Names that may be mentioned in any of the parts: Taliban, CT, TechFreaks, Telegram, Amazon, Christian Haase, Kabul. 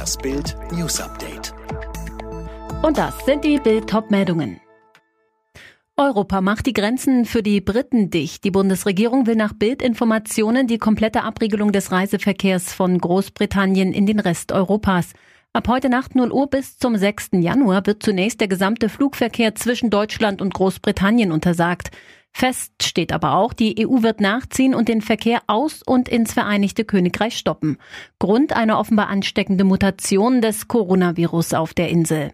Das Bild News Update. Und das sind die Bild-Top-Meldungen. Europa macht die Grenzen für die Briten dicht. Die Bundesregierung will nach Bild-Informationen die komplette Abriegelung des Reiseverkehrs von Großbritannien in den Rest Europas. Ab heute Nacht 0 Uhr bis zum 6. Januar wird zunächst der gesamte Flugverkehr zwischen Deutschland und Großbritannien untersagt. Fest steht aber auch, die EU wird nachziehen und den Verkehr aus und ins Vereinigte Königreich stoppen. Grund eine offenbar ansteckende Mutation des Coronavirus auf der Insel.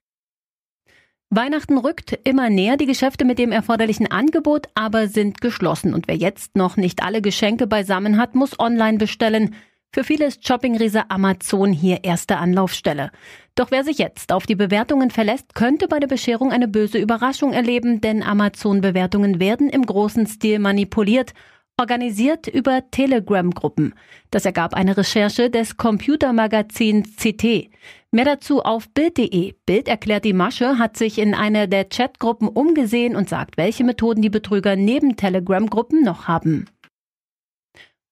Weihnachten rückt immer näher, die Geschäfte mit dem erforderlichen Angebot aber sind geschlossen. Und wer jetzt noch nicht alle Geschenke beisammen hat, muss online bestellen. Für viele ist Shopping-Riese Amazon hier erste Anlaufstelle. Doch wer sich jetzt auf die Bewertungen verlässt, könnte bei der Bescherung eine böse Überraschung erleben, denn Amazon-Bewertungen werden im großen Stil manipuliert, organisiert über Telegram-Gruppen. Das ergab eine Recherche des Computermagazins CT. Mehr dazu auf bild.de. Bild erklärt die Masche, hat sich in einer der Chatgruppen umgesehen und sagt, welche Methoden die Betrüger neben Telegram-Gruppen noch haben.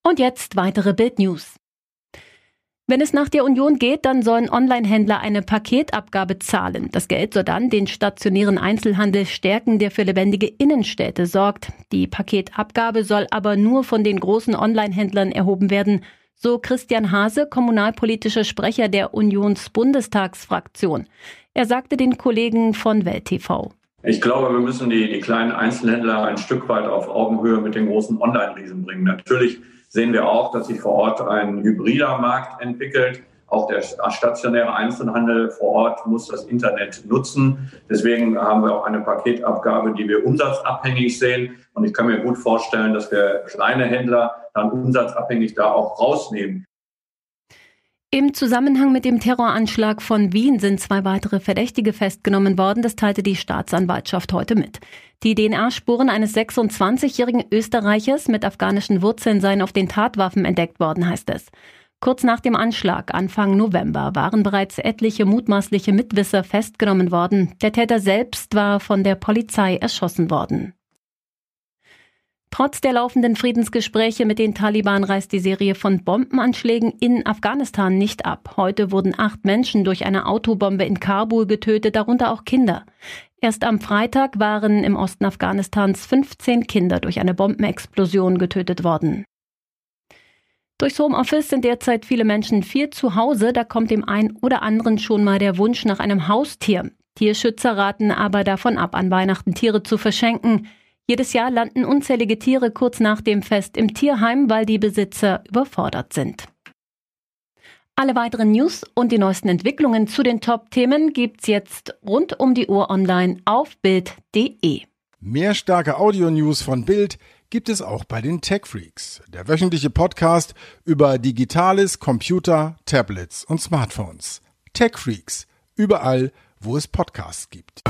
Und jetzt weitere Bild-News. Wenn es nach der Union geht, dann sollen Online-Händler eine Paketabgabe zahlen. Das Geld soll dann den stationären Einzelhandel stärken, der für lebendige Innenstädte sorgt. Die Paketabgabe soll aber nur von den großen Online-Händlern erhoben werden, so Christian Haase, kommunalpolitischer Sprecher der Unionsbundestagsfraktion. Er sagte den Kollegen von Welt TV: Ich glaube, wir müssen die kleinen Einzelhändler ein Stück weit auf Augenhöhe mit den großen Online-Riesen bringen. Natürlich sehen wir auch, dass sich vor Ort ein hybrider Markt entwickelt. Auch der stationäre Einzelhandel vor Ort muss das Internet nutzen. Deswegen haben wir auch eine Paketabgabe, die wir umsatzabhängig sehen. Und ich kann mir gut vorstellen, dass wir kleine Händler dann umsatzabhängig da auch rausnehmen. Im Zusammenhang mit dem Terroranschlag von Wien sind 2 weitere Verdächtige festgenommen worden. Das teilte die Staatsanwaltschaft heute mit. Die DNA-Spuren eines 26-jährigen Österreichers mit afghanischen Wurzeln seien auf den Tatwaffen entdeckt worden, heißt es. Kurz nach dem Anschlag, Anfang November, waren bereits etliche mutmaßliche Mitwisser festgenommen worden. Der Täter selbst war von der Polizei erschossen worden. Trotz der laufenden Friedensgespräche mit den Taliban reißt die Serie von Bombenanschlägen in Afghanistan nicht ab. Heute wurden 8 Menschen durch eine Autobombe in Kabul getötet, darunter auch Kinder. Erst am Freitag waren im Osten Afghanistans 15 Kinder durch eine Bombenexplosion getötet worden. Durchs Homeoffice sind derzeit viele Menschen viel zu Hause, da kommt dem einen oder anderen schon mal der Wunsch nach einem Haustier. Tierschützer raten aber davon ab, an Weihnachten Tiere zu verschenken. Jedes Jahr landen unzählige Tiere kurz nach dem Fest im Tierheim, weil die Besitzer überfordert sind. Alle weiteren News und die neuesten Entwicklungen zu den Top-Themen gibt's jetzt rund um die Uhr online auf bild.de. Mehr starke Audio-News von Bild gibt es auch bei den TechFreaks, der wöchentliche Podcast über Digitales, Computer, Tablets und Smartphones. TechFreaks, überall, wo es Podcasts gibt.